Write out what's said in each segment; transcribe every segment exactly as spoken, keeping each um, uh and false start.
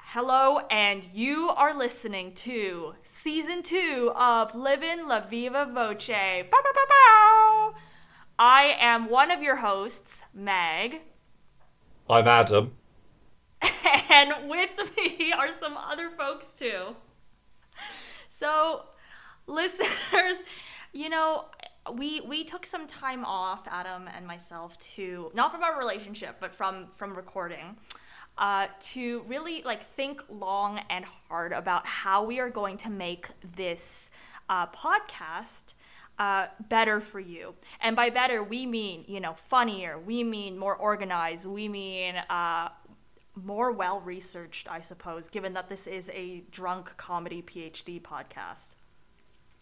Hello, and you are listening to Season two of Livin' La Viva Voce. Bow, bow, bow, bow. I am one of your hosts, Meg. I'm Adam. And with me are some other folks too. So, listeners, you know, we we took some time off, Adam and myself, to not from our relationship, but from from recording, uh, to really like think long and hard about how we are going to make this uh, podcast Uh, better for you. And by better, we mean, you know, funnier. We mean more organized. We mean uh, more well-researched, I suppose, given that this is a drunk comedy PhD podcast.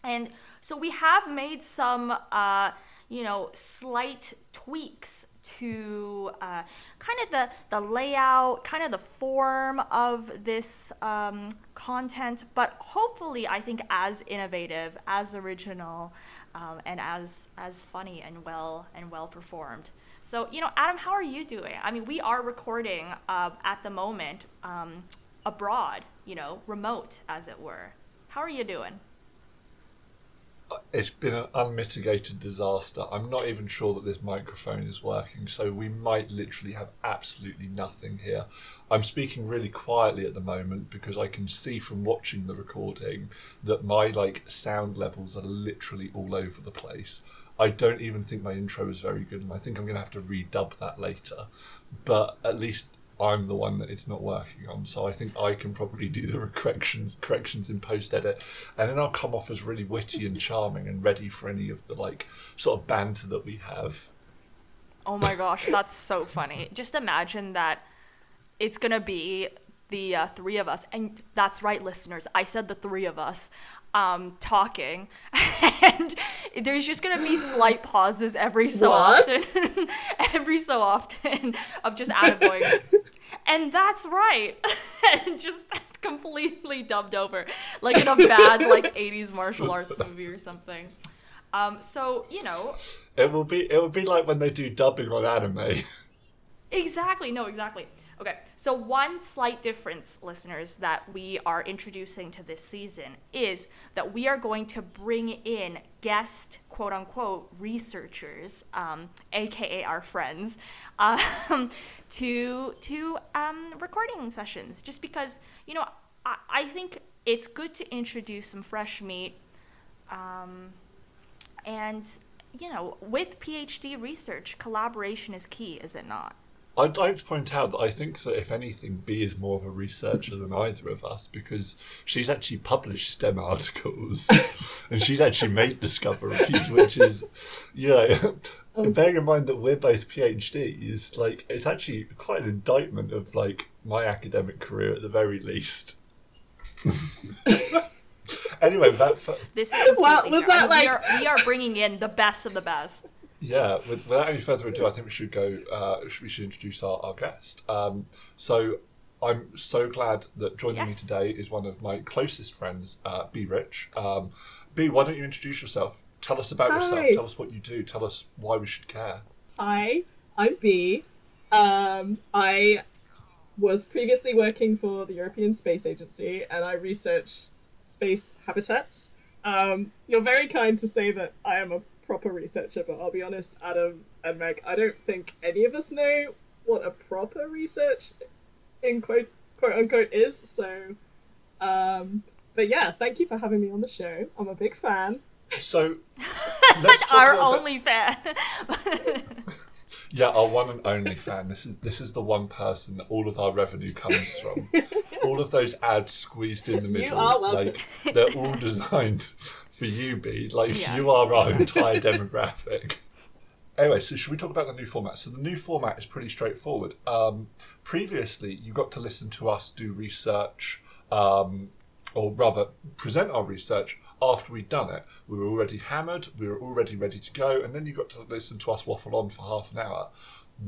And so we have made some, uh, you know, slight tweaks to uh, kind of the, the layout, kind of the form of this um, content, but hopefully, I think, as innovative, as original, Um, and as as funny and well and well performed. So, you know, Adam, how are you doing? I mean, we are recording uh, at the moment um, abroad, you know, remote, as it were. How are you doing? It's been an unmitigated disaster. I'm not even sure that this microphone is working, so we might literally have absolutely nothing here. I'm speaking really quietly at the moment because I can see from watching the recording that my like sound levels are literally all over the place. I don't even think my intro is very good, and I think I'm going to have to redub that later. But at least I'm the one that it's not working on, so I think I can probably do the corrections corrections in post-edit, and then I'll come off as really witty and charming and ready for any of the like sort of banter that we have. Oh my gosh, that's so funny. Just imagine that it's gonna be the uh, three of us, and that's right, listeners, I said the three of us um, talking, and there's just gonna be slight pauses every so what? often, every so often, of just Adam going, and that's right, and just completely dubbed over, like in a bad like eighties martial arts movie or something. Um, so you know, it will be it will be like when they do dubbing on anime. Exactly. No. Exactly. Okay, so one slight difference, listeners, that we are introducing to this season is that we are going to bring in guest, quote-unquote, researchers, um, a k a our friends, um, to to um, recording sessions. Just because, you know, I, I think it's good to introduce some fresh meat, um, and, you know, with PhD research, collaboration is key, is it not? I'd like to point out that I think that, if anything, Bea is more of a researcher than either of us, because she's actually published STEM articles and she's actually made discoveries, which is, you know, um, bearing in mind that we're both PhDs, like, it's actually quite an indictment of, like, my academic career at the very least. Anyway, that... This is well, was that I mean, like... we, are, we are bringing in the best of the best. Yeah, with, without any further ado, I think we should go, uh, we should introduce our, our guest. Um, so I'm so glad that joining yes. me today is one of my closest friends, uh, Bea Rich. Um, Bea, why don't you introduce yourself? Tell us about Hi. yourself. Tell us what you do. Tell us why we should care. Hi, I'm Bea. Um, I was previously working for the European Space Agency, and I research space habitats. Um, you're very kind to say that I am a proper researcher, but I'll be honest, Adam and Meg, I don't think any of us know what a proper research in quote, quote unquote is, so um but yeah, thank you for having me on the show. I'm a big fan. So let's our only fan. Yeah, our one and only fan. This is this is the one person that all of our revenue comes from. All of those ads squeezed in the middle, like they're all designed for you, Bea. Like yeah. you are our entire demographic. Anyway, so should we talk about the new format? So the new format is pretty straightforward. Um, previously, you got to listen to us do research, um, or rather present our research. After we'd done it, we were already hammered, we were already ready to go, and then you got to listen to us waffle on for half an hour.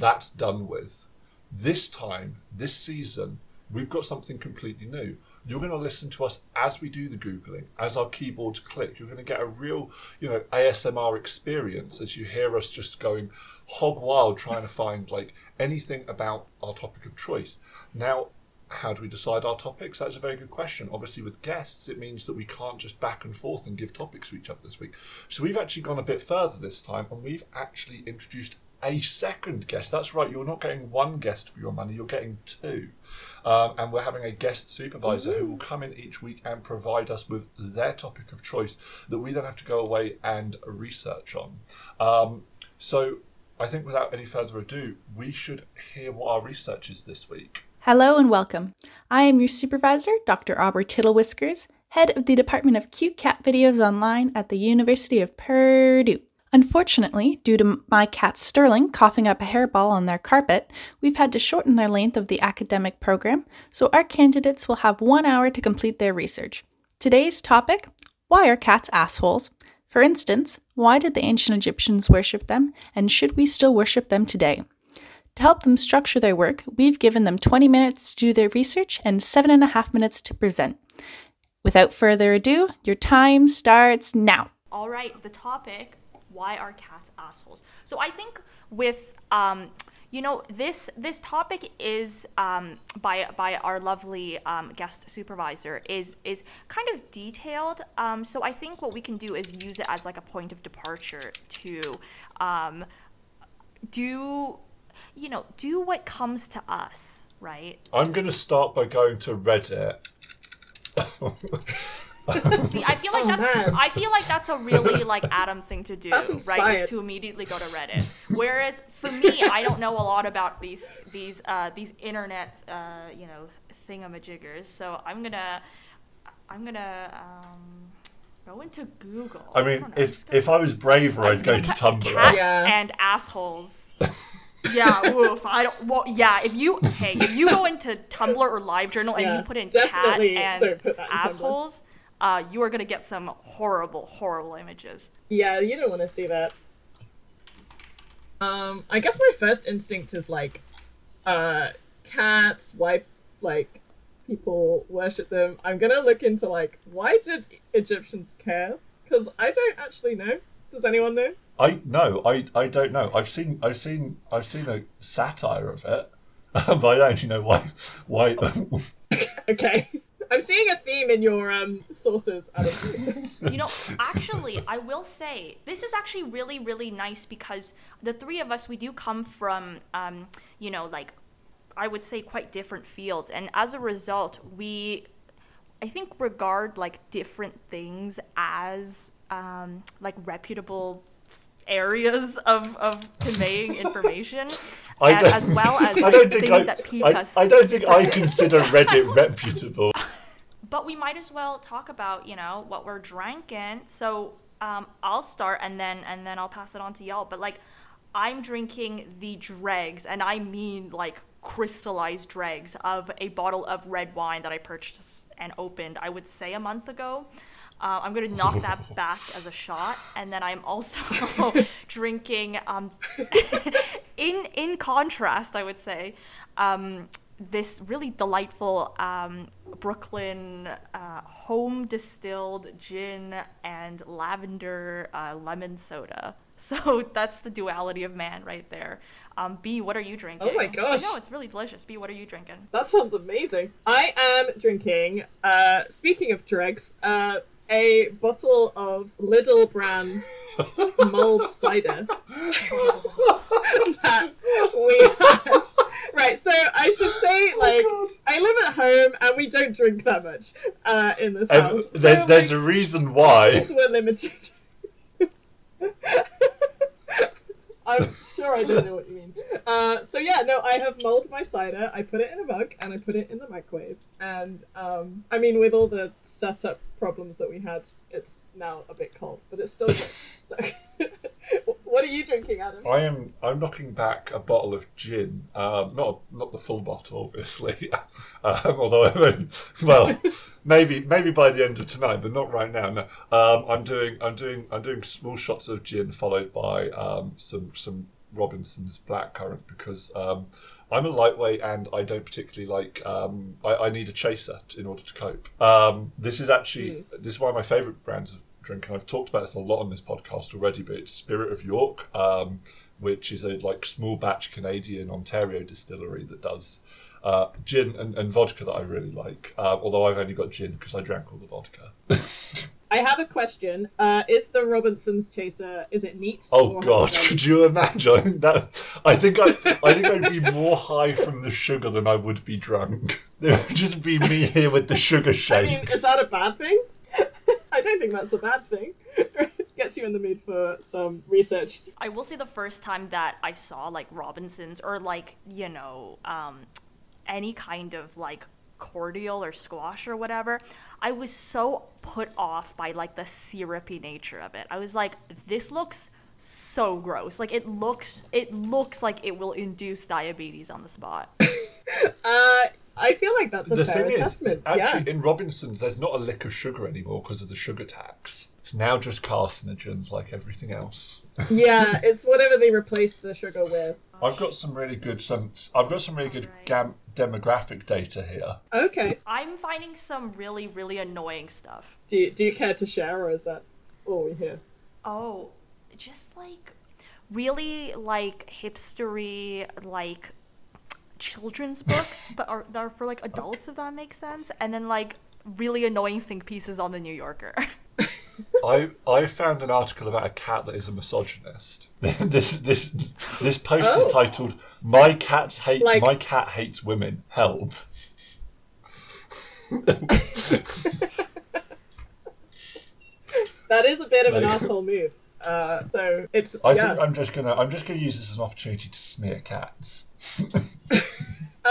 That's done with. This time, this season, We've got something completely new. You're going to listen to us as we do the Googling, as our keyboards click. You're going to get a real, you know, A S M R experience as you hear us just going hog wild trying to find like anything about our topic of choice. Now, how do we decide our topics? That's a very good question. Obviously, with guests, it means that we can't just back and forth and give topics to each other this week. So we've actually gone a bit further this time, and we've actually introduced a second guest. That's right, you're not getting one guest for your money, you're getting two. Um, and we're having a guest supervisor who will come in each week and provide us with their topic of choice that we then have to go away and research on. Um, so I think without any further ado, we should hear what our research is this week. Hello and welcome. I am your supervisor, Doctor Aubrey Tittlewhiskers, head of the Department of Cute Cat Videos Online at the University of Purdue. Unfortunately, due to my cat Sterling coughing up a hairball on their carpet, we've had to shorten their length of the academic program, so our candidates will have one hour to complete their research. Today's topic, why are cats assholes? For instance, why did the ancient Egyptians worship them, and should we still worship them today? To help them structure their work, we've given them twenty minutes to do their research and seven and a half minutes to present. Without further ado, your time starts now. All right, the topic, why are cats assholes? So I think with, um, you know, this this topic is um, by by our lovely um, guest supervisor is is kind of detailed. Um, so I think what we can do is use it as like a point of departure to um, do, you know, do what comes to us, right? I'm going to start by going to Reddit. See, I feel like oh, that's man. I feel like that's a really like Adam thing to do, right? Is to immediately go to Reddit. Whereas for me, I don't know a lot about these these uh, these internet uh, you know thingamajiggers, so I'm gonna I'm gonna um, go into Google. I mean, I if I if I was braver, I'd go to Tumblr. Cat yeah. and assholes. Yeah, woof. I don't. Well, yeah. If you hey, if you go into Tumblr or LiveJournal and yeah, you put in cat and assholes. Uh, you are going to get some horrible, horrible images. Yeah, you don't want to see that. Um, I guess my first instinct is like, uh, cats, why, like, people worship them. I'm going to look into, like, why did Egyptians care? Because I don't actually know. Does anyone know? I no, I, I don't know. I've seen I've seen I've seen a satire of it, but I don't actually know why why. Okay. I'm seeing a theme in your um, sources. You know, actually, I will say, this is actually really, really nice because the three of us, we do come from, um, you know, like, I would say quite different fields. And as a result, we, I think, regard, like, different things as, um, like, reputable areas of, of conveying information. I and as well as like, I don't think things I, that pique I, us. I don't think I consider Reddit reputable. But we might as well talk about, you know, what we're drinking. So um, I'll start and then and then I'll pass it on to y'all. But like, I'm drinking the dregs, and I mean like crystallized dregs of a bottle of red wine that I purchased and opened, I would say a month ago. Uh, I'm going to knock that back as a shot. And then I'm also drinking, um, in in contrast, I would say, um, this really delightful um, Brooklyn uh, home distilled gin and lavender uh, lemon soda. So that's the duality of man right there. Um, Bea, what are you drinking? Oh my gosh. I know, it's really delicious. Bea, what are you drinking? That sounds amazing. I am drinking, uh, speaking of dregs, uh, a bottle of Lidl brand mulled cider that we had. Right, so I should say, like, oh I live at home and we don't drink that much uh, in this um, house. There's, so, there's like, a reason why. We're limited. I'm sure I don't know what you mean. Uh, so yeah, no, I have mulled my cider. I put it in a mug and I put it in the microwave. And um, I mean, with all the setup problems that we had, it's now a bit cold, but it's still good. So, what are you drinking, Adam? I am. I'm knocking back a bottle of gin. Um, not not the full bottle, obviously. um, although, I mean, well, maybe maybe by the end of tonight, but not right now. No. Um, I'm doing. I'm doing. I'm doing small shots of gin, followed by um, some some Robinson's blackcurrant because um, I'm a lightweight and I don't particularly like, um, I, I need a chaser in order to cope. Um, this is actually, mm. this is one of my favourite brands of drink, and I've talked about this a lot on this podcast already, but it's Spirit of York, um, which is a like small batch Canadian Ontario distillery that does uh, gin and, and vodka that I really like, uh, although I've only got gin because I drank all the vodka. I have a question. Uh, is the Robinson's chaser, is it neat? Oh God, could you imagine? That, I think I, I think I'd be more high from the sugar than I would be drunk. It would just be me here with the sugar shakes. I mean, is that a bad thing? I don't think that's a bad thing. It gets you in the mood for some research. I will say the first time that I saw like Robinson's or like, you know, um, any kind of like cordial or squash or whatever, I was so put off by like the syrupy nature of it. I was like, this looks so gross. Like it looks, it looks like it will induce diabetes on the spot. uh, I feel like that's a the fair assessment. The thing is, actually, yeah. in Robinson's, there's not a lick of sugar anymore because of the sugar tax. It's now just carcinogens like everything else. Yeah, it's whatever they replace the sugar with. I've got some really good some. I've got some really good right. gam, demographic data here. Okay. I'm finding some really, really annoying stuff. Do you, do you care to share, or is that all we hear? Oh, just like really like hipstery like children's books, but are they're for like adults, okay. if that makes sense. And then like really annoying think pieces on the New Yorker. I I found an article about a cat that is a misogynist. this this this post oh. is titled "My Cats Hate like... My Cat Hates Women. Help." That is a bit of like... an asshole move. Uh, so it's. I yeah. think I'm just gonna I'm just gonna use this as an opportunity to smear cats.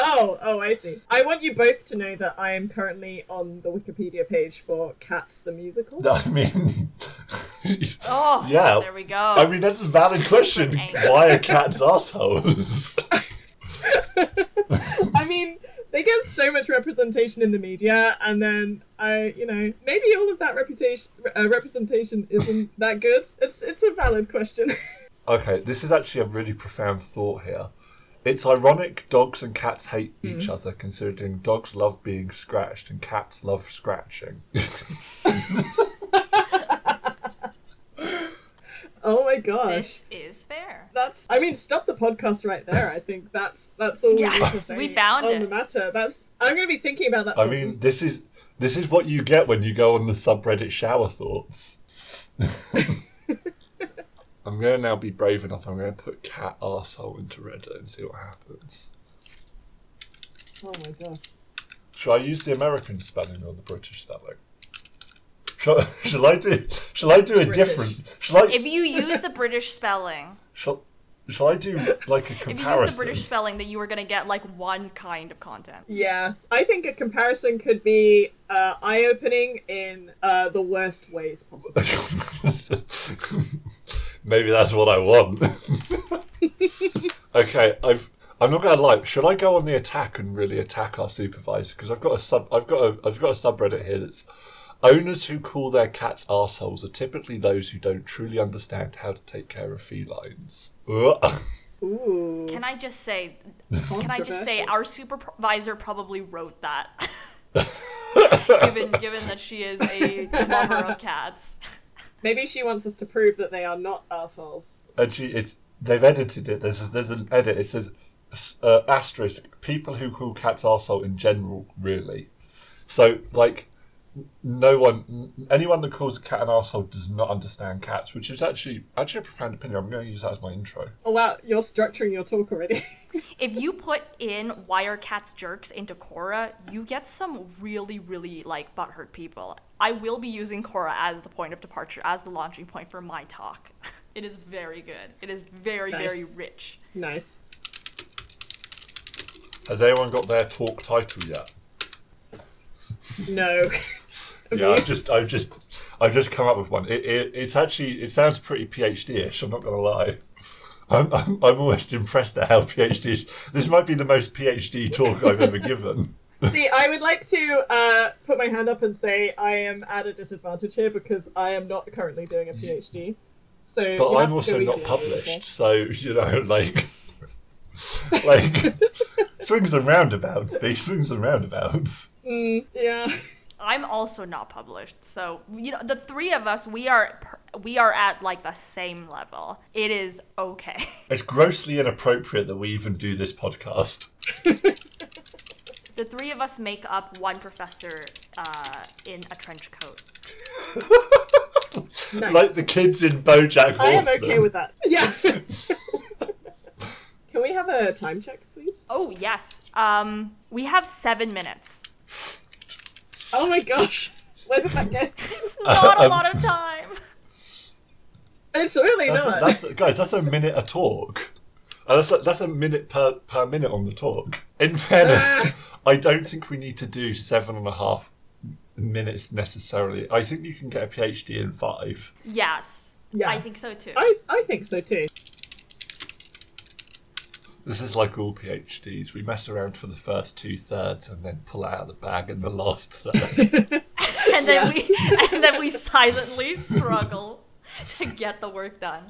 Oh, oh, I see. I want you both to know that I am currently on the Wikipedia page for Cats the Musical. I mean... oh, yeah. There we go. I mean, that's a valid question. Why are cats assholes? I mean, they get so much representation in the media, and then, I, you know, maybe all of that reputation, uh, representation isn't that good. It's, it's a valid question. Okay, this is actually a really profound thought here. It's ironic dogs and cats hate each mm. other, considering dogs love being scratched and cats love scratching. Oh my gosh. This is fair. That's I mean, stop the podcast right there. I think that's that's all yeah, we need to say. We found on it. The matter. That's I'm gonna be thinking about that. I mean, me. this is this is what you get when you go on the subreddit shower thoughts. I'm going to now be brave enough. I'm going to put cat arsehole into Reddit and see what happens. Oh my gosh. Shall I use the American spelling or the British spelling? Shall, shall I do Shall I do a British. different... Shall I, if you use the British spelling... Shall, shall I do like a comparison? If you use the British spelling, then you were going to get like one kind of content. Yeah. I think a comparison could be uh, eye-opening in uh, the worst ways possible. Maybe that's what I want. Okay, I've, I'm not gonna lie. Should I go on the attack and really attack our supervisor? Because I've got a sub, I've got a, I've got a subreddit here that's owners who call their cats arseholes are typically those who don't truly understand how to take care of felines. Ooh. Can I just say? Can I just say our supervisor probably wrote that, given given that she is a lover of cats. Maybe she wants us to prove that they are not assholes. And she, it's they've edited it. There's there's an edit. It says uh, asterisk people who call cats arsehole in general, really. So like, no one, anyone that calls a cat an arsehole does not understand cats, which is actually actually a profound opinion. I'm going to use that as my intro. Oh wow, you're structuring your talk already. If you put in why are cats jerks into Quora, you get some really really like butthurt people. I will be using Quora as the point of departure, as the launching point for my talk. It is very good. It is very, nice. very rich. Nice. Has anyone got their talk title yet? No. Yeah, I've just, I've just, I've just come up with one. It, it, it's actually, it sounds pretty PhD-ish. I'm not gonna lie. I'm, I'm, I'm almost impressed at how PhD. This might be the most PhD talk I've ever given. See, I would like to uh, put my hand up and say I am at a disadvantage here because I am not currently doing a PhD. So, but I'm also not published, so, you know, like... Like, swings and roundabouts, baby, swings and roundabouts. Mm, yeah. I'm also not published, so you know the three of us we are we are at like the same level. It is okay. It's grossly inappropriate that we even do this podcast. The three of us make up one professor uh, in a trench coat. Nice. Like the kids in BoJack Horseman. I am okay with that. Yeah. Can we have a time check, please? Oh yes. Um, we have seven minutes. Oh my gosh, where did that get? It's not uh, a um, lot of time. It's really that's not. A, that's a, guys, that's a minute a talk. Uh, that's, a, that's a minute per, per minute on the talk. In fairness, uh. I don't think we need to do seven and a half minutes necessarily. I think you can get a PhD in five. Yes, yeah. I think so too. I, I think so too. This is like all PhDs. We mess around for the first two thirds and then pull out of the bag in the last third. and then yeah. we and then we silently struggle to get the work done.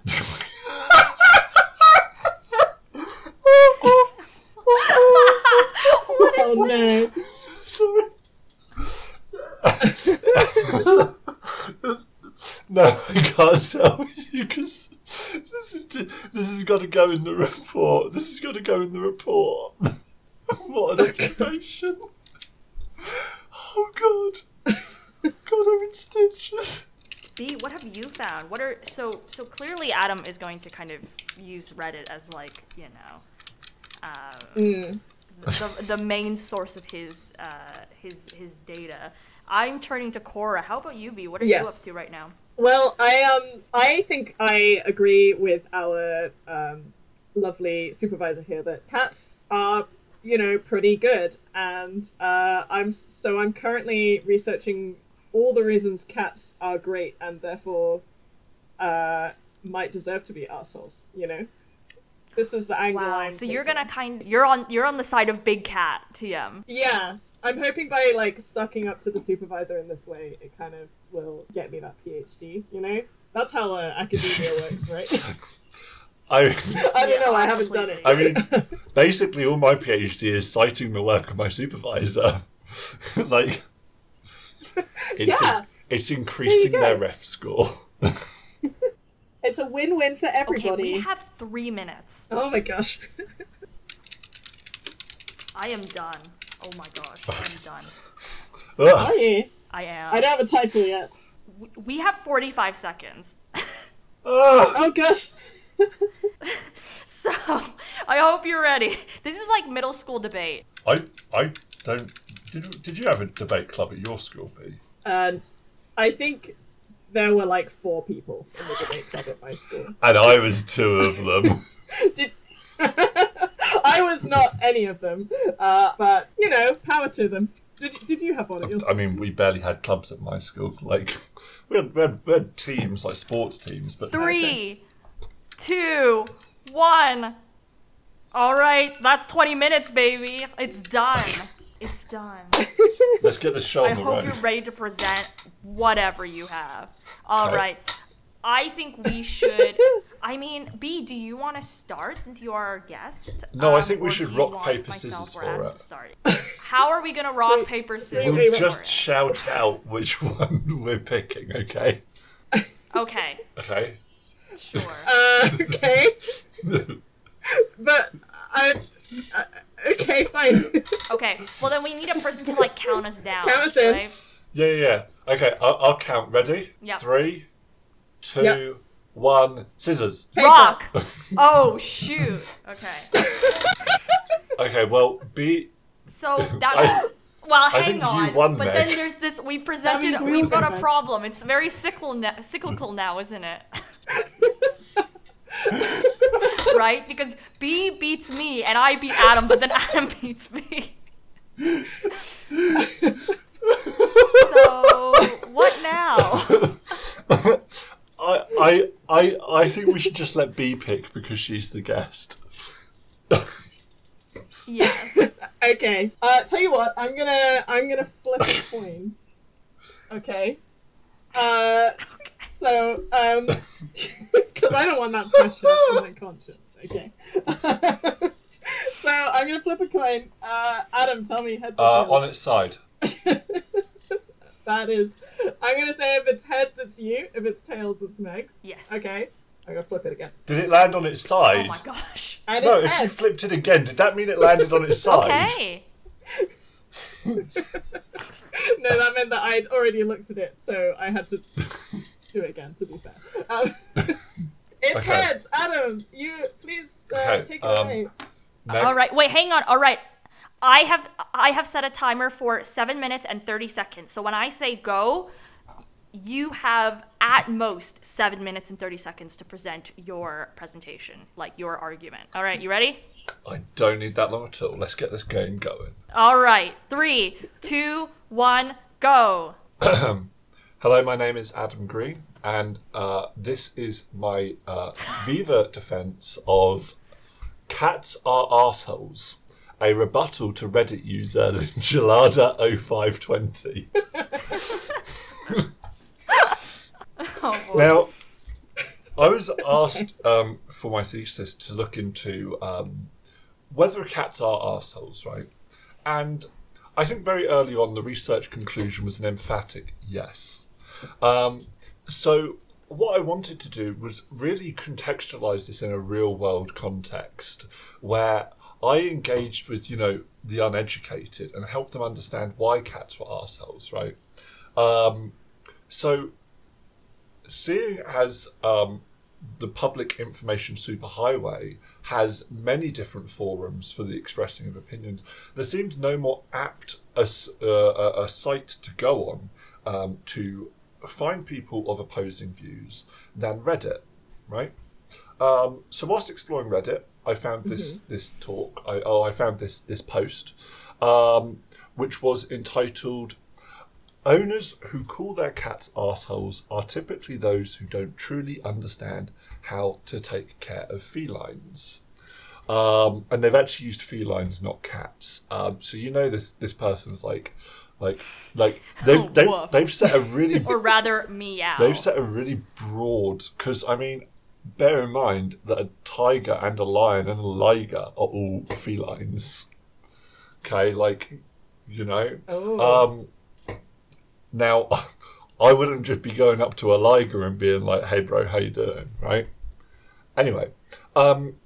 What is oh, no. Sorry. No, I can't tell you because this is too, this has got to go in the report. This has got to go in the report. What an observation! Oh God, God, I'm in stitches. B, what have you found? What are so so clearly? Adam is going to kind of use Reddit as like you know, um, mm. the the main source of his uh, his his data. I'm turning to Cora. How about you, B? What are yes. you up to right now? Well, I um, I think I agree with our um, lovely supervisor here that cats are, you know, pretty good, and uh, I'm so I'm currently researching all the reasons cats are great and therefore uh, might deserve to be assholes. You know, this is the angle. Wow. I'm so thinking. You're gonna kind you're on you're on the side of big cat, T M. Yeah. I'm hoping by, like, sucking up to the supervisor in this way, it kind of will get me that PhD, you know? That's how uh, academia works, right? I, I don't know, I haven't done it. I mean, basically all my PhD is citing the work of my supervisor. Like, it's, yeah. in, it's increasing their ref score. It's a win-win for everybody. Okay, we have three minutes. Oh my gosh. I am done. Oh my gosh, I'm done. Ugh. Are you? I am. I don't have a title yet. We have forty-five seconds. Oh gosh. So, I hope you're ready. This is like middle school debate. I I don't... Did, did you have a debate club at your school, B? Um, I think there were like four people in the debate club at my school. And I was two of them. Did... I was not any of them, uh, but, you know, power to them. Did did you have one at your school? I mean, we barely had clubs at my school. Like, we had, we had, we had teams, like sports teams. But Three, two, one. All right, that's twenty minutes, baby. It's done. It's done. Let's get the show on the road. I hope you're ready to present whatever you have. All okay. right. I think we should... I mean, B, do you want to start since you are our guest? No, um, I think we should rock, paper, scissors for it. How are we going to rock, paper, scissors We'll just shout it? out which one we're picking, okay? Okay. Okay. Sure. Uh, okay. But, I... Uh, okay, fine. Okay, well then we need a person to, like, count us down. Count us in. Right? Yeah, yeah, yeah. Okay, I'll, I'll count. Ready? Yep. Three... Two, yep. one, scissors. Paper. Rock. Oh, shoot. Okay. Okay, well, B... So, that I, means... Well, I hang on. Won, but Meg. Then there's this... We presented... We've we got a problem. It's very cyclical, cyclical now, isn't it? Right? Because B beats me, and I beat Adam, but then Adam beats me. So, what now? I, I I I think we should just let B pick because she's the guest. Yes. Okay. Uh, tell you what, I'm gonna I'm gonna flip a coin. Okay. Uh, so um, because I don't want that pressure on my conscience. Okay. So I'm going to flip a coin. Uh, Adam, tell me heads or uh, tails. On its side. That is. I'm going to say if it's heads, it's you. If it's tails, it's Meg. Yes. Okay. I'm going to flip it again. Did it land on its side? Oh my gosh. And no, if heads. You flipped it again, did that mean it landed on its side? Okay. No, that meant that I'd already looked at it, so I had to do it again, to be fair. Um, it's okay. Heads. Adam, you please uh, okay. take it um, away. Meg? All right. Wait, hang on. All right. I have I have set a timer for seven minutes and thirty seconds. So when I say go, you have at most seven minutes and thirty seconds to present your presentation, like your argument. All right, you ready? I don't need that long at all. Let's get this game going. All right. Three, two, one, go. Hello, my name is Adam Green, and uh, this is my uh, Viva defense of Cats Are Arseholes, a rebuttal to Reddit user Gelada oh five twenty. Oh, now, I was asked um, for my thesis to look into um, whether cats are arseholes, right? And I think very early on the research conclusion was an emphatic yes. Um, so what I wanted to do was really contextualise this in a real-world context where I engaged with, you know, the uneducated and helped them understand why cats were arseholes, right? Um, so seeing as um, the public information superhighway has many different forums for the expressing of opinions, there seemed no more apt a, uh, a site to go on um, to find people of opposing views than Reddit, right? Um, so whilst exploring Reddit, I found this mm-hmm. this talk. I, oh, I found this this post, um, which was entitled "Owners who call their cats arseholes are typically those who don't truly understand how to take care of felines," um, and they've actually used felines, not cats. Um, so you know this this person's like. Like, like they oh, they they've set a really or rather meow. They've set a really broad because I mean, bear in mind that a tiger and a lion and a liger are all felines. Okay, like, you know. Oh. Um, now, I wouldn't just be going up to a liger and being like, "Hey, bro, how you doing?" Right? Anyway, um,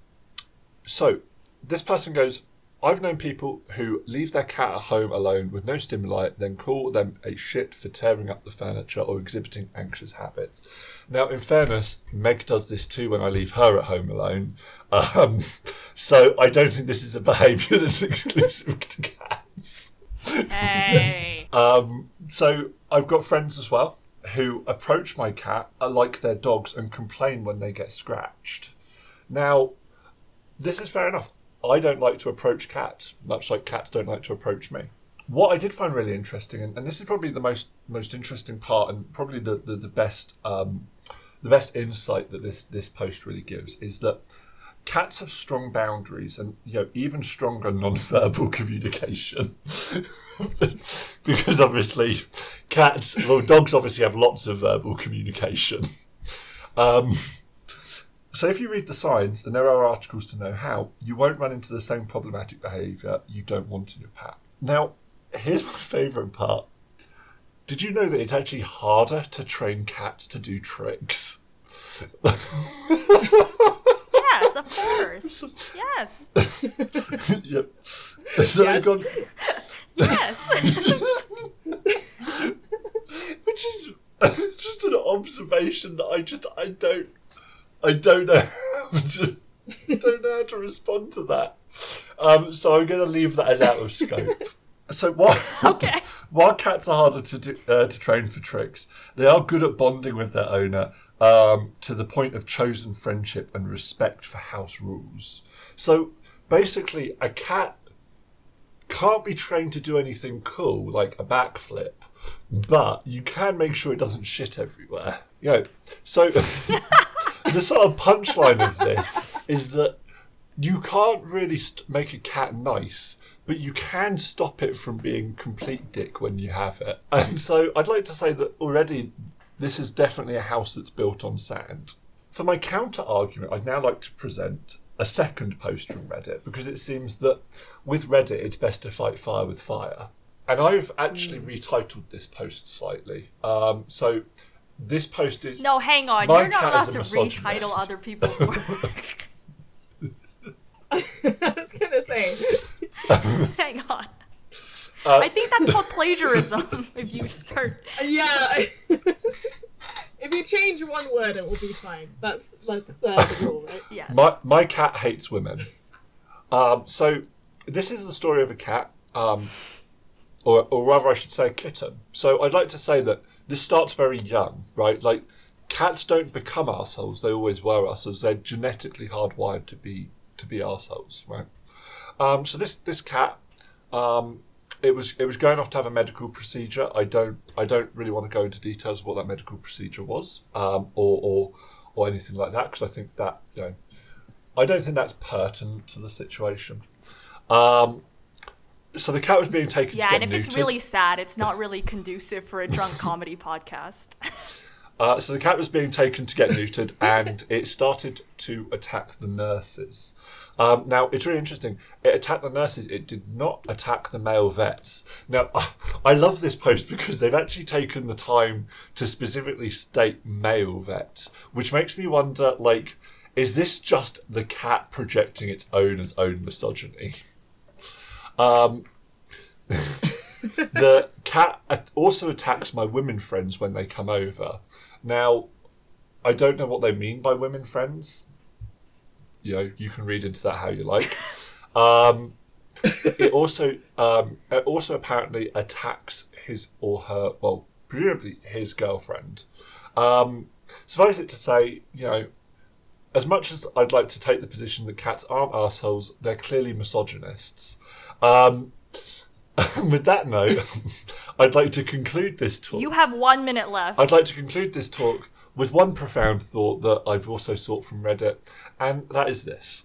so this person goes. I've known people who leave their cat at home alone with no stimuli, then call them a shit for tearing up the furniture or exhibiting anxious habits. Now, in fairness, Meg does this too when I leave her at home alone. Um, so I don't think this is a behaviour that's exclusive to cats. Hey. um, so I've got friends as well who approach my cat like their dogs and complain when they get scratched. Now, this is fair enough. I don't like to approach cats, much like cats don't like to approach me. What I did find really interesting, and, and this is probably the most most interesting part, and probably the the, the best um, the best insight that this this post really gives, is that cats have strong boundaries, and you know even stronger non-verbal communication, because obviously cats, well, dogs obviously have lots of verbal communication. Um, So if you read the signs, and there are articles to know how, you won't run into the same problematic behaviour you don't want in your pet. Now, here's my favourite part. Did you know that it's actually harder to train cats to do tricks? Yes, of course. Yes. Yep. So yes. Gone... Yes. Which is it's just an observation that I just, I don't, I don't know how to, don't know how to respond to that. Um, so I'm going to leave that as out of scope. So while, okay. while cats are harder to, do, uh, to train for tricks, they are good at bonding with their owner um, to the point of chosen friendship and respect for house rules. So basically, a cat can't be trained to do anything cool, like a backflip, but you can make sure it doesn't shit everywhere. You know, so... The sort of punchline of this is that you can't really st- make a cat nice, but you can stop it from being complete dick when you have it. And so I'd like to say that already this is definitely a house that's built on sand. For my counter argument, I'd now like to present a second post from Reddit, because it seems that with Reddit, it's best to fight fire with fire. And I've actually mm. retitled this post slightly. Um, so this post is... No, hang on. You're not allowed to retitle other people's work. I was going to say. Hang on. Uh, I think that's called plagiarism, if you start... Yeah. I, if you change one word, it will be fine. That's, that's uh, the rule, right? Yeah. My, my cat hates women. Um, so this is the story of a cat, um, or, or rather I should say a kitten. So I'd like to say that this starts very young, right? Like, cats don't become arseholes, they always were arseholes. They're genetically hardwired to be to be arseholes, right? Um, so this, this cat... Um, It was it was going off to have a medical procedure. I don't I don't really want to go into details of what that medical procedure was, um, or, or or anything like that, because I think that, you know, I don't think that's pertinent to the situation. Um, so the cat was being taken. Yeah, to get and if neutered. It's really sad, it's not really conducive for a drunk comedy podcast. Uh, so the cat was being taken to get neutered, and it started to attack the nurses. Um, now, it's really interesting. It attacked the nurses. It did not attack the male vets. Now, I, I love this post because they've actually taken the time to specifically state male vets, which makes me wonder, like, is this just the cat projecting its own its own misogyny? Um, the cat also attacks my women friends when they come over. Now, I don't know what they mean by women friends. You know, you can read into that how you like. Um, it also um, it also apparently attacks his or her, well, presumably his girlfriend. Um, suffice it to say, you know, as much as I'd like to take the position that cats aren't arseholes, they're clearly misogynists. Um, with that note, I'd like to conclude this talk. You have one minute left. I'd like to conclude this talk with one profound thought that I've also sought from Reddit, and that is this.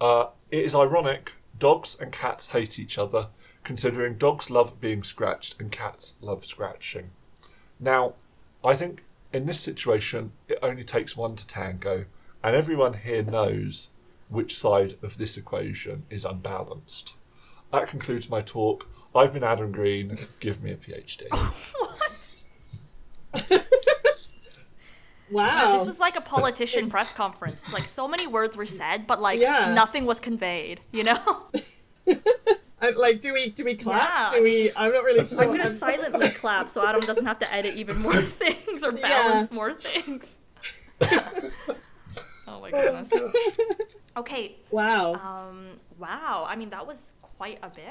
Uh, it is ironic, dogs and cats hate each other, considering dogs love being scratched and cats love scratching. Now, I think in this situation, it only takes one to tango, and everyone here knows which side of this equation is unbalanced. That concludes my talk. I've been Adam Green. Give me a PhD. What? Wow. This was like a politician press conference. It's like so many words were said, but like yeah. nothing was conveyed, you know? I, like, do we do we clap? Yeah. Do we, I'm not really sure. I'm going to silently clap so Adam doesn't have to edit even more things or balance yeah. more things. Oh my goodness. Okay. Wow. Um, wow. I mean, that was quite a bit.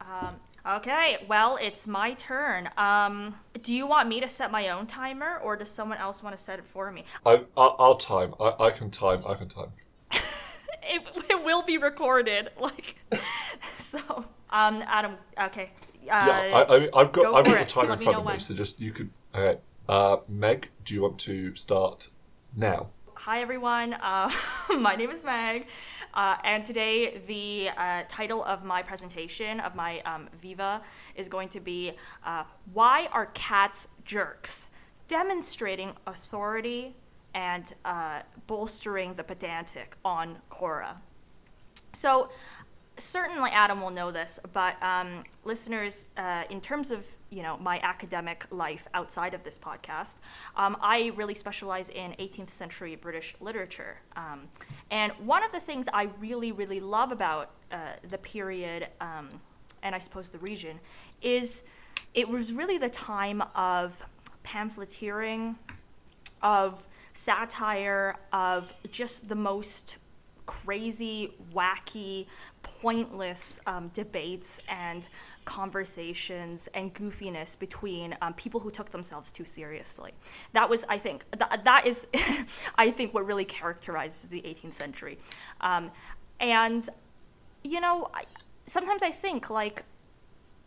Um, okay, well, it's my turn. Um, do you want me to set my own timer, or does someone else want to set it for me? I, I, I'll time. I, I can time. I can time. it, it will be recorded. Like, so, um, Adam. Okay. Uh, yeah, I, I, I've got. Go I've got the timer in front of me, so just you could. Okay. Uh, Meg, do you want to start now? Hi everyone, uh, my name is Meg, uh, and today the uh, title of my presentation, of my um, Viva, is going to be uh, Why Are Cats Jerks? Demonstrating Authority and uh, Bolstering the Pedantic on Quora. So certainly Adam will know this, but um, listeners, uh, in terms of you know, my academic life outside of this podcast, um, I really specialize in eighteenth century British literature. Um, and one of the things I really, really love about uh, the period, um, and I suppose the region, is it was really the time of pamphleteering, of satire, of just the most crazy, wacky, pointless um, debates and conversations and goofiness between um, people who took themselves too seriously. That was, I think, th- that is, I think, what really characterizes the eighteenth century. Um, and, you know, I, sometimes I think, like,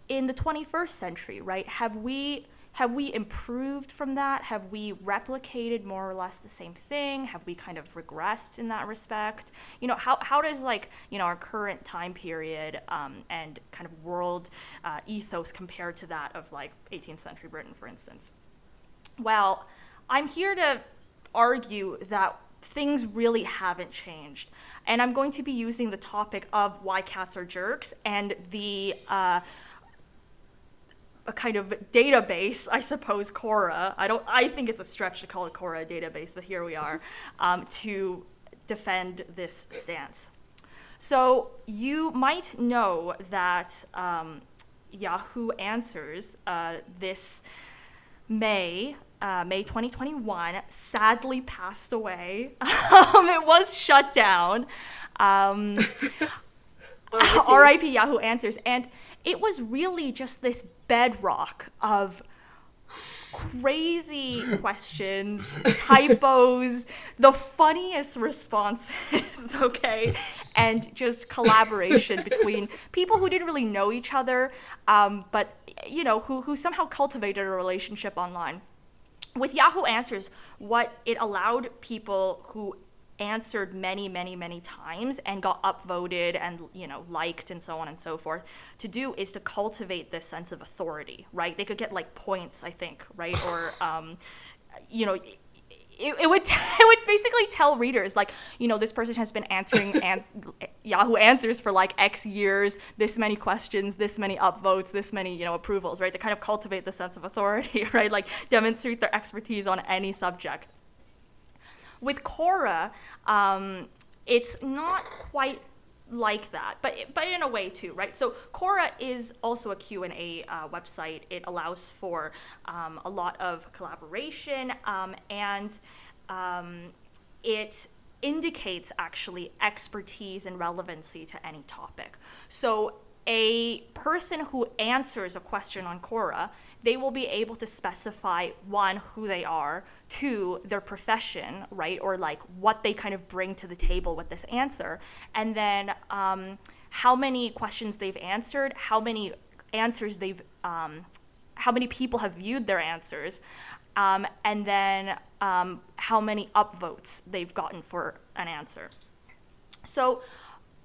in the twenty-first century, right, have we... Have we improved from that? Have we replicated more or less the same thing? Have we kind of regressed in that respect? You know, how how does like, you know, our current time period um, and kind of world uh, ethos compare to that of like eighteenth century Britain, for instance? Well, I'm here to argue that things really haven't changed. And I'm going to be using the topic of why cats are jerks and the uh, a kind of database, I suppose, Cora. I don't. I think it's a stretch to call it Cora a database, but here we are, um, to defend this stance. So you might know that um, Yahoo Answers uh, this May, uh, May twenty twenty-one, sadly passed away. It was shut down. Um, R I P Yahoo Answers. And it was really just this bedrock of crazy questions, typos, the funniest responses, okay, and just collaboration between people who didn't really know each other, um, but, you know, who, who somehow cultivated a relationship online. With Yahoo Answers, what it allowed people who answered many, many, many times and got upvoted and, you know, liked and so on and so forth to do is to cultivate this sense of authority, right? They could get like points, I think, right? Or, um, you know, it, it would t- it would basically tell readers like, you know, this person has been answering an- Yahoo Answers for like X years, this many questions, this many upvotes, this many, you know, approvals, right? To kind of cultivate the sense of authority, right? Like demonstrate their expertise on any subject. With Cora, um, it's not quite like that, but but in a way too, right? So Cora is also a Q and A uh, website. It allows for um, a lot of collaboration, um, and um, it indicates actually expertise and relevancy to any topic. So a person who answers a question on Cora, they will be able to specify, one, who they are, two, their profession, right, or like what they kind of bring to the table with this answer, and then um, how many questions they've answered, how many answers they've, um, how many people have viewed their answers, um, and then um, how many upvotes they've gotten for an answer. So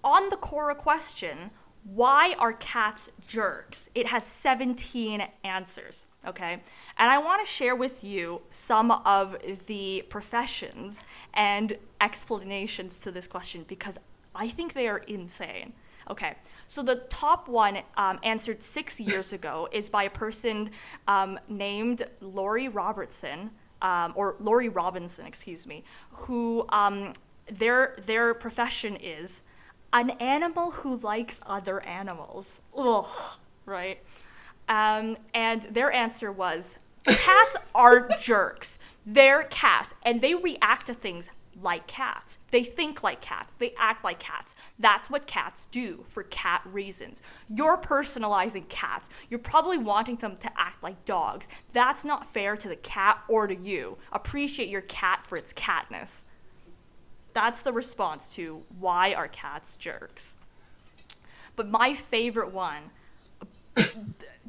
on the Cora question, why are cats jerks? It has seventeen answers, okay? And I want to share with you some of the professions and explanations to this question because I think they are insane. Okay, so the top one um, answered six years ago is by a person um, named Lori Robertson, um, or Lori Robinson, excuse me, who um, their their profession is an animal who likes other animals. Ugh, right? Um, and their answer was, cats are jerks. They're cats, and they react to things like cats. They think like cats. They act like cats. That's what cats do for cat reasons. You're personalizing cats. You're probably wanting them to act like dogs. That's not fair to the cat or to you. Appreciate your cat for its catness. That's the response to why are cats jerks. But my favorite one,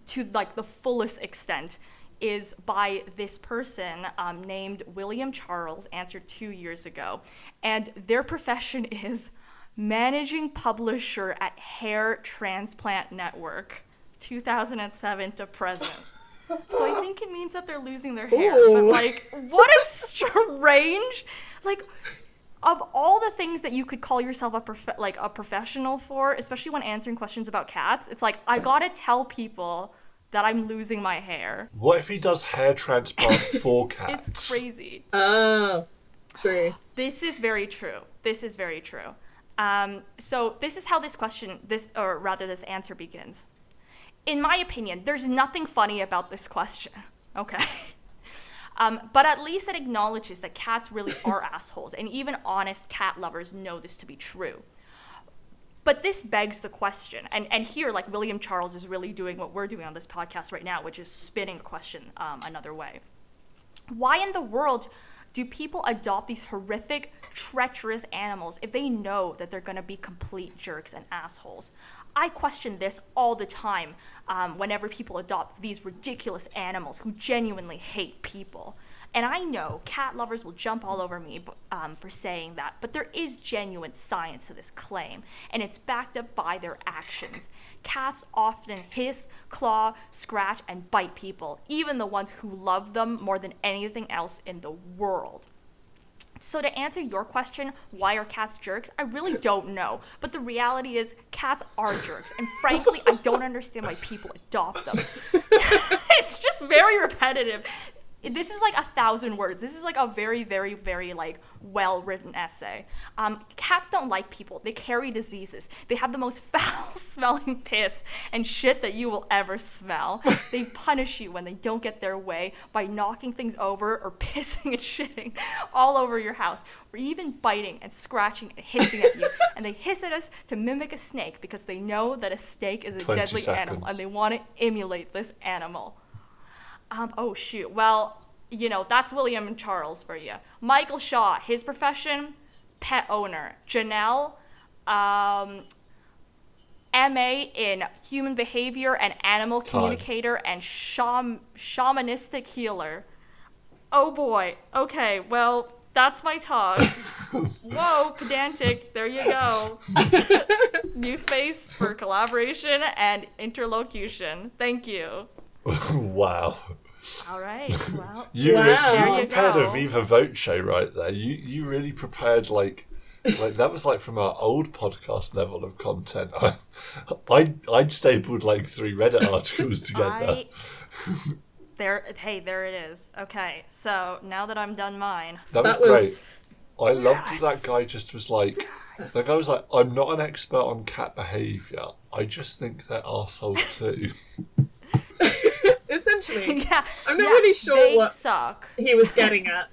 to like the fullest extent, is by this person um, named William Charles, answered two years ago. And their profession is managing publisher at Hair Transplant Network, two thousand seven to present. So I think it means that they're losing their hair. Ooh. But like, what a strange, like, of all the things that you could call yourself a prof- like a professional for, especially when answering questions about cats, it's like, I gotta tell people that I'm losing my hair. What if he does hair transplant for cats? It's crazy. Oh, true. This is very true. This is very true. Um, so this is how this question, this or rather this answer begins. In my opinion, there's nothing funny about this question, okay? Um, but at least it acknowledges that cats really are assholes, and even honest cat lovers know this to be true. But this begs the question, and, and here, like, William Charles is really doing what we're doing on this podcast right now, which is spinning a question um, another way. Why in the world do people adopt these horrific, treacherous animals if they know that they're going to be complete jerks and assholes? I question this all the time um, whenever people adopt these ridiculous animals who genuinely hate people. And I know cat lovers will jump all over me um, for saying that, but there is genuine science to this claim, and it's backed up by their actions. Cats often hiss, claw, scratch, and bite people, even the ones who love them more than anything else in the world. So to answer your question, why are cats jerks? I really don't know. But the reality is cats are jerks. And frankly, I don't understand why people adopt them. It's just very repetitive. This is like a thousand words. This is like a very, very, very like well-written essay. Um, cats don't like people. They carry diseases. They have the most foul-smelling piss and shit that you will ever smell. They punish you when they don't get their way by knocking things over or pissing and shitting all over your house, or even biting and scratching and hissing at you. And they hiss at us to mimic a snake because they know that a snake is a deadly seconds. animal and they want to emulate this animal. Um, oh, shoot. Well, you know, that's William Charles for you. Michael Shaw, his profession, pet owner. Janelle, um, M A in human behavior and animal communicator and sham- shamanistic healer. Oh, boy. Okay, well, that's my talk. Whoa, pedantic. There you go. New space for collaboration and interlocution. Thank you. Wow. All right. Well, you wow. re- you prepared a Viva Voce right there. You you really prepared like like that was like from our old podcast level of content. I I I'd stapled like three Reddit articles together. I, there, hey, there it is. Okay, so now that I'm done mine, that was that great. Was, I loved yes. that guy. Just was like. Like I was like, I'm not an expert on cat behavior. I just think they're arseholes too. Essentially, yeah. I'm not yeah, really sure they what suck. He was getting at.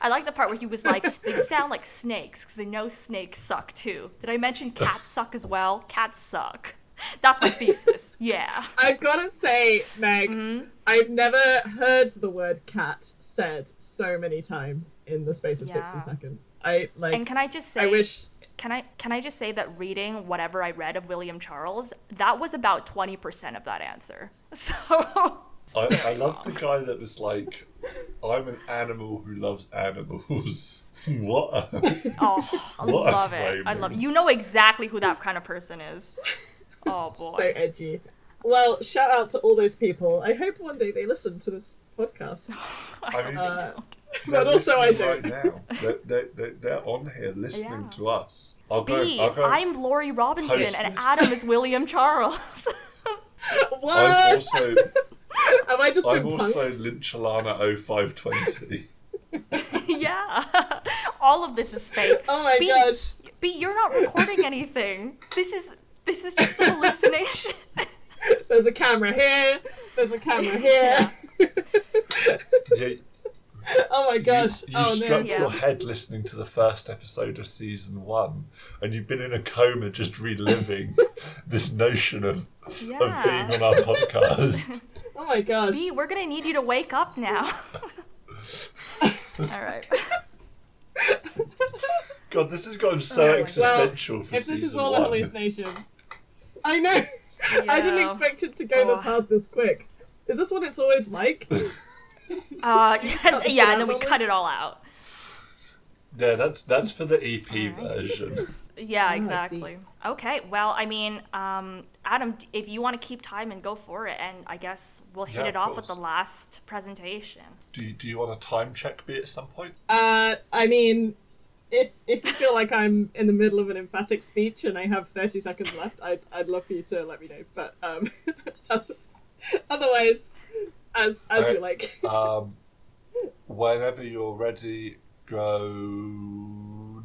I like the part where he was like, they sound like snakes because they know snakes suck too. Did I mention cats suck as well? Cats suck. That's my thesis. Yeah. I've got to say, Meg, mm-hmm. I've never heard the word cat said so many times in the space of yeah. sixty seconds. I like. And can I just say? I wish. Can I can I just say that reading whatever I read of William Charles, that was about twenty percent of that answer. So I, I love the guy that was like, I'm an animal who loves animals. What? A, oh, I what love it. I love it. You know exactly who that kind of person is. Oh boy. So edgy. Well, shout out to all those people. I hope one day they listen to this podcast. I mean, uh, But also I do. Right now. They're, they're, they're, they're on here listening yeah. to us. I'll go, B, I'll go I'm Lori Robertson hostess. And Adam is William Charles. What? I'm also, Have I just I'm been also Lynchalana oh five twenty. Yeah. All of this is fake. Oh my B, gosh. B, you're not recording anything. This is this is just a hallucination. There's a camera here. There's a camera here. Yeah. Yeah. Oh my gosh. You, you oh, struck no. yeah. your head listening to the first episode of season one, and you've been in a coma just reliving this notion of, yeah. of being on our podcast. Oh my gosh. B, we're going to need you to wake up now. All right. God, this has gotten so oh existential well, for season one. If this is all a hallucination. I know. Yeah. I didn't expect it to go oh. this hard this quick. Is this what it's always like? Uh, yeah, yeah, and then we cut it all out. Yeah, that's that's for the E P right. version. Yeah, exactly. Okay, well, I mean, um, Adam, if you want to keep time and go for it, and I guess we'll hit yeah, it of off course. With the last presentation. Do you, do you want a time check be at some point? Uh, I mean, if if you feel like I'm in the middle of an emphatic speech and I have thirty seconds left, I'd I'd love for you to let me know. But um, otherwise. As as right. you like. Um, whenever you're ready, go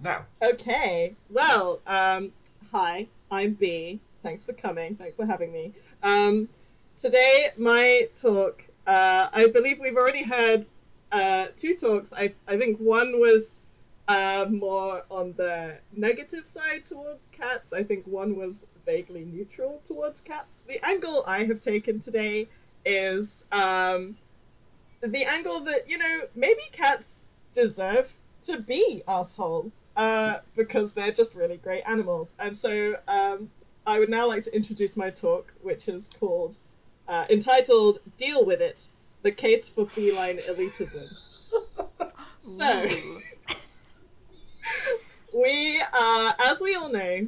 now. Okay. Well, um, hi, I'm Bea. Thanks for coming. Thanks for having me. Um, today, my talk, uh, I believe we've already heard uh, two talks. I, I think one was uh, more on the negative side towards cats. I think one was vaguely neutral towards cats. The angle I have taken today is um, the angle that, you know, maybe cats deserve to be assholes uh, because they're just really great animals. And so um, I would now like to introduce my talk, which is called, uh, entitled, Deal With It, The Case for Feline Elitism. So, we are, as we all know,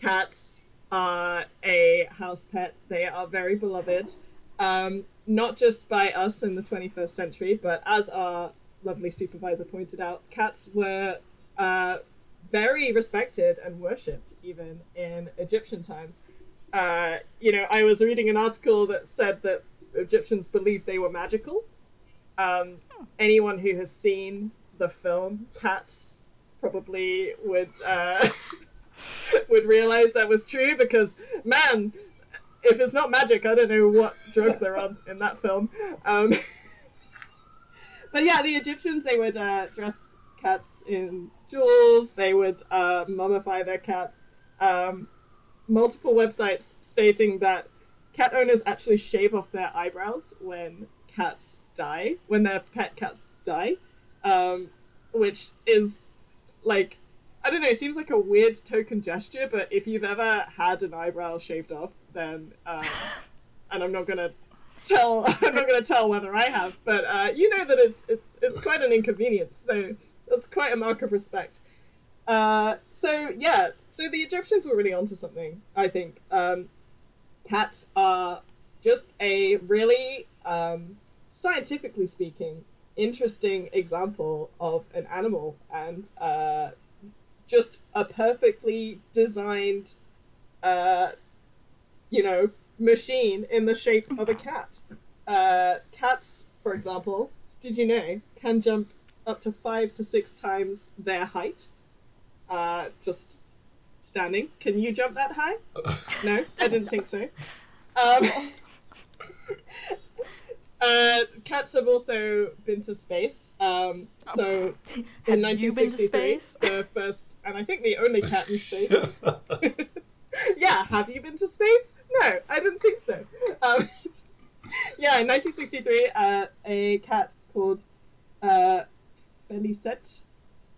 cats are a house pet. They are very beloved. Um, not just by us in the twenty-first century, but as are lovely supervisor pointed out, cats were uh, very respected and worshipped even in Egyptian times. Uh, you know, I was reading an article that said that Egyptians believed they were magical. Um, anyone who has seen the film Cats probably would uh, would realize that was true, because, man, if it's not magic, I don't know what drugs they're on in that film. Um, but yeah, the Egyptians, they would uh, dress cats in jewels. They would uh, mummify their cats. Um, multiple websites stating that cat owners actually shave off their eyebrows when cats die, when their pet cats die, um, which is like, I don't know, it seems like a weird token gesture, but if you've ever had an eyebrow shaved off, then, uh, and I'm not gonna tell, I'm not gonna tell whether I have, but uh, you know that it's it's it's quite an inconvenience, so that's quite a mark of respect. Uh, so yeah, so the Egyptians were really onto something, I think. Um, cats are just a really, um, scientifically speaking, interesting example of an animal, and uh, just a perfectly designed, uh, you know, machine in the shape of a cat. Uh, cats, for example, did you know, can jump up to five to six times their height, uh, just standing. Can you jump that high? No, I didn't think so. Um, uh, cats have also been to space. Um, so in nineteen sixty-three, the first, and I think the only cat in space. Yeah, have you been to space? No, I didn't think so. Um, yeah, in nineteen sixty-three, uh, a cat called uh, Felicette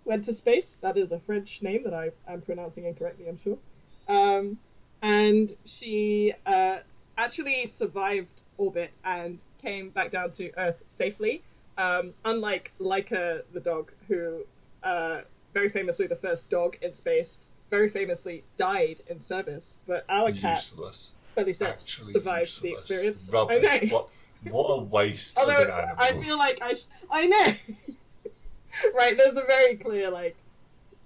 went to space. That is a French name that I am pronouncing incorrectly, I'm sure. Um, and she uh, actually survived orbit and came back down to Earth safely, um, unlike Laika the dog, who uh, very famously, the first dog in space, very famously died in service, but our useless. cat, Felicette, survived useless. the experience. Rubbish. I know. What, what a waste Although, of an animal. I feel like I, sh- I know. Right, there's a very clear, like,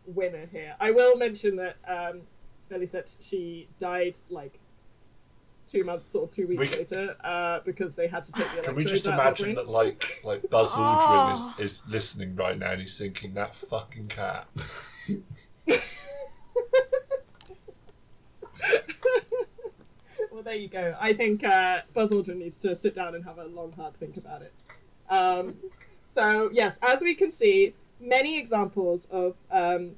winner here. I will mention that um, Felicette, she died, like, two months or two weeks we... later uh, because they had to take the electrodes. Can we just imagine that, like, like Buzz Aldrin oh. is, is listening right now and he's thinking, that fucking cat. Well, there you go. I think uh, Buzz Aldrin needs to sit down and have a long, hard think about it. Um, so, yes, as we can see, many examples of um,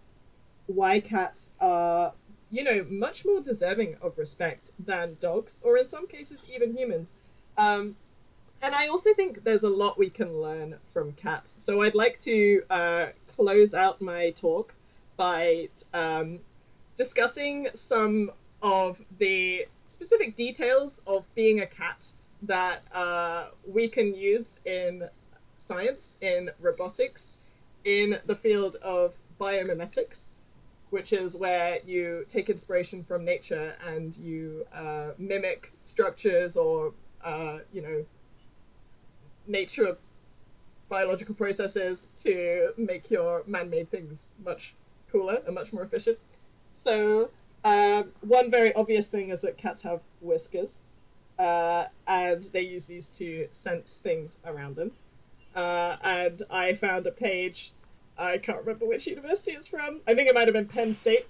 why cats are, you know, much more deserving of respect than dogs, or in some cases, even humans. Um, and I also think there's a lot we can learn from cats. So I'd like to uh, close out my talk by um, discussing some of the specific details of being a cat that uh, we can use in science, in robotics, in the field of biomimetics, which is where you take inspiration from nature and you uh, mimic structures or, uh, you know, nature biological processes to make your man-made things much cooler and much more efficient. So um, one very obvious thing is that cats have whiskers, uh, and they use these to sense things around them. Uh, and I found a page, I can't remember which university it's from, I think it might have been Penn State,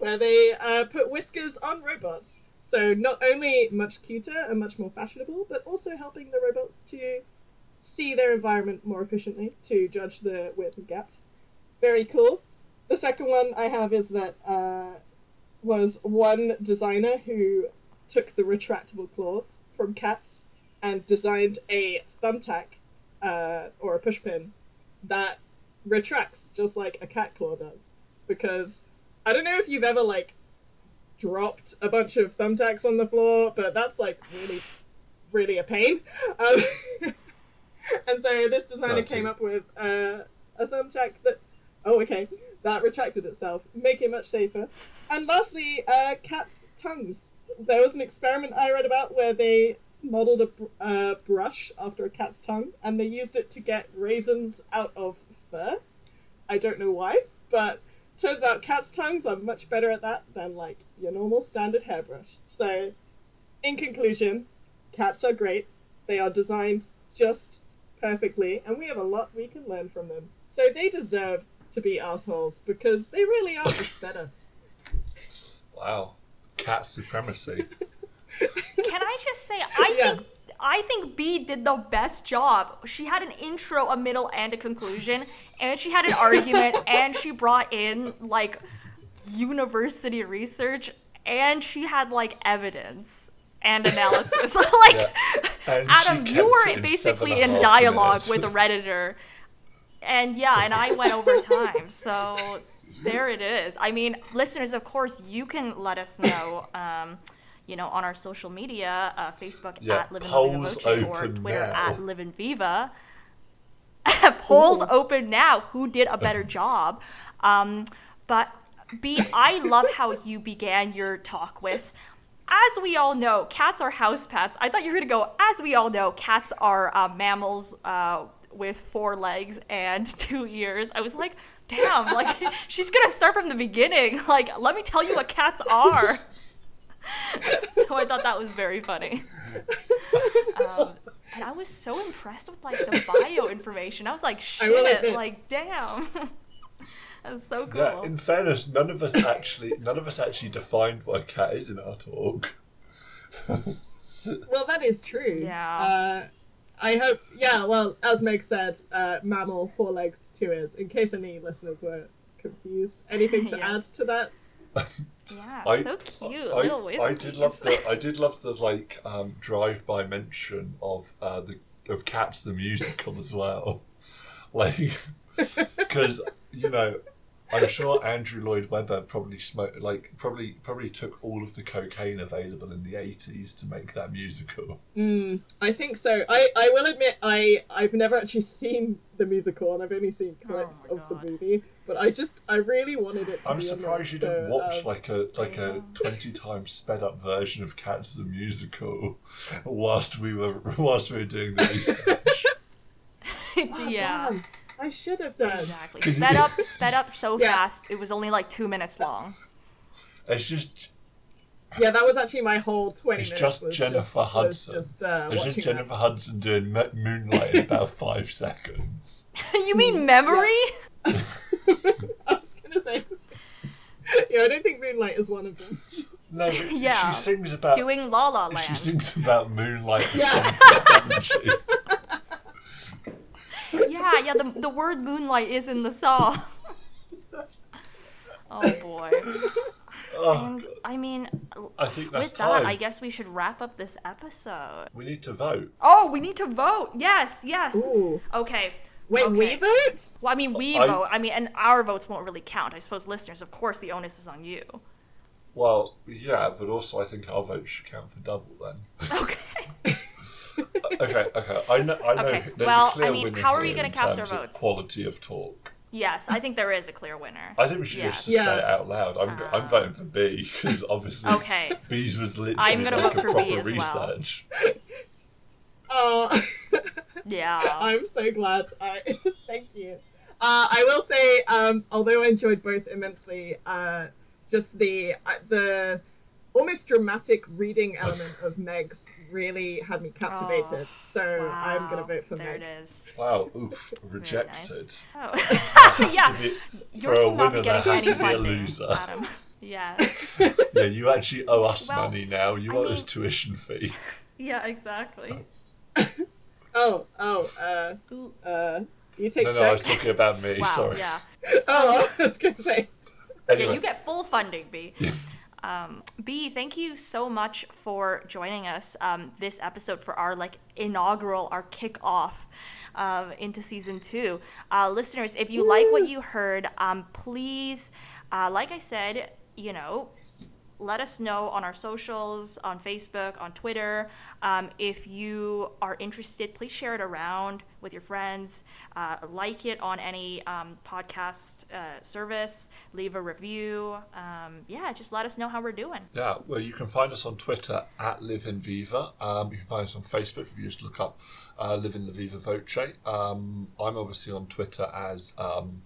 where they uh, put whiskers on robots. So not only much cuter and much more fashionable, but also helping the robots to see their environment more efficiently, to judge the width of gaps. Very cool. The second one I have is that uh, was one designer who took the retractable claws from cats and designed a thumbtack uh, or a pushpin that retracts just like a cat claw does. Because I don't know if you've ever like dropped a bunch of thumbtacks on the floor, but that's like really, really a pain. Um, and so this designer came up with uh, a thumbtack that, oh, okay. that retracted itself, making it much safer. And lastly, uh, cats' tongues. There was an experiment I read about where they modeled a br- uh, brush after a cat's tongue, and they used it to get raisins out of fur. I don't know why, but turns out cat's tongues are much better at that than, like, your normal standard hairbrush. So, in conclusion, cats are great. They are designed just perfectly, and we have a lot we can learn from them. So they deserve to be assholes, because they really are just better. Wow. Cat supremacy. Can I just say, I yeah. think I think Bea did the best job. She had an intro, a middle, and a conclusion, and she had an argument, and she brought in, like, university research, and she had, like, evidence and analysis. Like, yeah. Adam, you were basically in dialogue minutes. with a Redditor, and yeah, and I went over time, so there it is. I mean, listeners, of course, you can let us know, um, you know, on our social media, uh, Facebook yeah, at Livin' La Viva Voce, or Twitter now. at Livin' Viva. Polls Ooh. open now. Who did a better job? Um, but Bea, I love how you began your talk with, as we all know, cats are house pets. I thought you were going to go, as we all know, cats are uh, mammals uh, with four legs and two ears. I was like, damn, like, she's going to start from the beginning. Like, let me tell you what cats are. So I thought that was very funny. Um, and I was so impressed with, like, the bio information. I was like, shit, like, damn. That's so cool. Yeah, in fairness, none of us actually none of us actually defined what a cat is in our talk. Well, that is true. Yeah. Uh, I hope, yeah, well, as Meg said, uh, mammal, four legs, two ears, in case any listeners were confused. Anything to yes. add to that? Yeah, I, so cute. I, Little whiskies. I did love the I did love the like um, drive-by mention of uh, the of Cats the musical as well, like, because you know, I'm sure Andrew Lloyd Webber probably smoked like probably probably took all of the cocaine available in the eighties to make that musical. Mm, I think so. I, I will admit I I've never actually seen the musical, and I've only seen clips oh of God. the movie. But I just, I really wanted it to I'm be surprised you didn't so, watch um, like a like yeah. a twenty times sped up version of Cats the Musical whilst we were whilst we were doing the research. oh, yeah. Damn. I should have done. Exactly. Sped up, sped up so yeah. fast, it was only like two minutes long. It's just... Yeah, that was actually my whole twenty it's minutes. Just was Jennifer just, Hudson. Was just, uh, it's just Jennifer that. Hudson doing Moonlight in about five seconds. You mean Memory? Yeah. I was gonna say, yeah, I don't think Moonlight is one of them. No, but yeah. she sings about doing La La Land. She sings about Moonlight, yeah. doesn't she? Yeah, yeah. The the word Moonlight is in the song. Oh boy. Oh, and God. I mean, I think that's with that, time. I guess we should wrap up this episode. We need to vote. Oh, we need to vote. Yes, yes. Ooh. Okay. Wait, okay. we vote? Well, I mean, we I, vote. I mean, and our votes won't really count. I suppose, listeners, of course, the onus is on you. Well, yeah, but also I think our vote should count for double then. Okay. okay, okay. I know, I know okay. there's well, a clear I mean, winner how are you going to cast our votes? Quality of talk. Yes, I think there is a clear winner. I think we should yes. just yeah. say it out loud. I'm um, I'm voting for Bea, because obviously okay. Bea's was literally I'm gonna like vote a for proper Bea research. Well. Oh... Yeah, I'm so glad. I thank you. Uh, I will say, um, although I enjoyed both immensely, uh, just the uh, the almost dramatic reading element of Meg's really had me captivated. Oh, so wow. I'm gonna vote for there Meg. There it is. Wow. Oof. Rejected. Nice. Oh. Yeah. Be, you're still not winner, getting any money, a loser. Adam. Yeah. Yeah. You actually owe us well, money now. You I owe mean... us tuition fee. Yeah. Exactly. Oh. Oh, oh, uh, uh, you take No, no, check? I was talking about me, wow, sorry. Yeah. Oh, I was going to say. Anyway. Yeah, you get full funding, Bea. Yeah. Um, Bea, thank you so much for joining us um, this episode for our, like, inaugural, our kickoff um, into season two. Uh, listeners, if you Woo. like what you heard, um, please, uh, like I said, you know, let us know on our socials, on Facebook, on Twitter. Um, if you are interested, please share it around with your friends. Uh, like it on any um, podcast uh, service. Leave a review. Um, yeah, just let us know how we're doing. Yeah, well, you can find us on Twitter at Livin' Viva. Um, you can find us on Facebook if you just look up uh, Livin' La Viva Voce. Um, I'm obviously on Twitter as, um,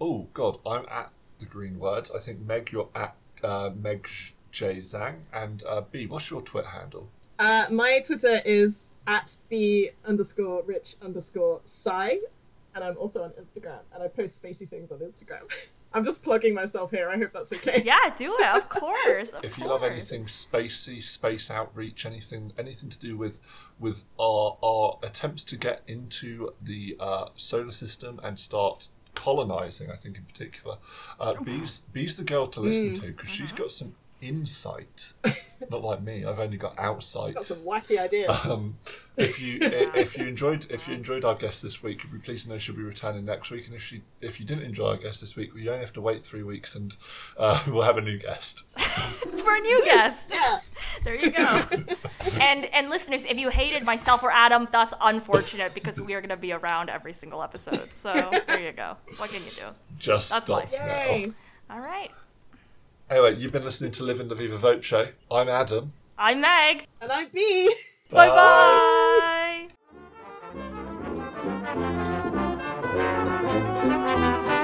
oh, God, I'm at The Green Words. I think, Meg, you're at Uh, Meg J Zhang, and uh, B, what's your Twitter handle? Uh, my Twitter is at B underscore rich underscore psi, and I'm also on Instagram, and I post spacey things on Instagram. I'm just plugging myself here. I hope that's okay. Yeah, do it. Of course. Of if you course. love anything spacey, space outreach, anything, anything to do with with our our attempts to get into the uh, solar system and start colonizing, I think, in particular. Uh, Bee's, Bee's the girl to listen mm. to, because uh-huh. she's got some insight. Not like me, I've only got outsight. Got some wacky ideas. Um, if you if you enjoyed if you enjoyed our guest this week, please know she'll be returning next week. And if she if you didn't enjoy our guest this week, we only have to wait three weeks, and uh, we'll have a new guest. For a new guest, yeah. There you go. and and listeners, if you hated myself or Adam, that's unfortunate, because we are going to be around every single episode. So there you go. What can you do? Just that's stop now. All right. Anyway, you've been listening to Livin' La Viva Voce. I'm Adam. I'm Meg. And I'm Bea. Bye-bye.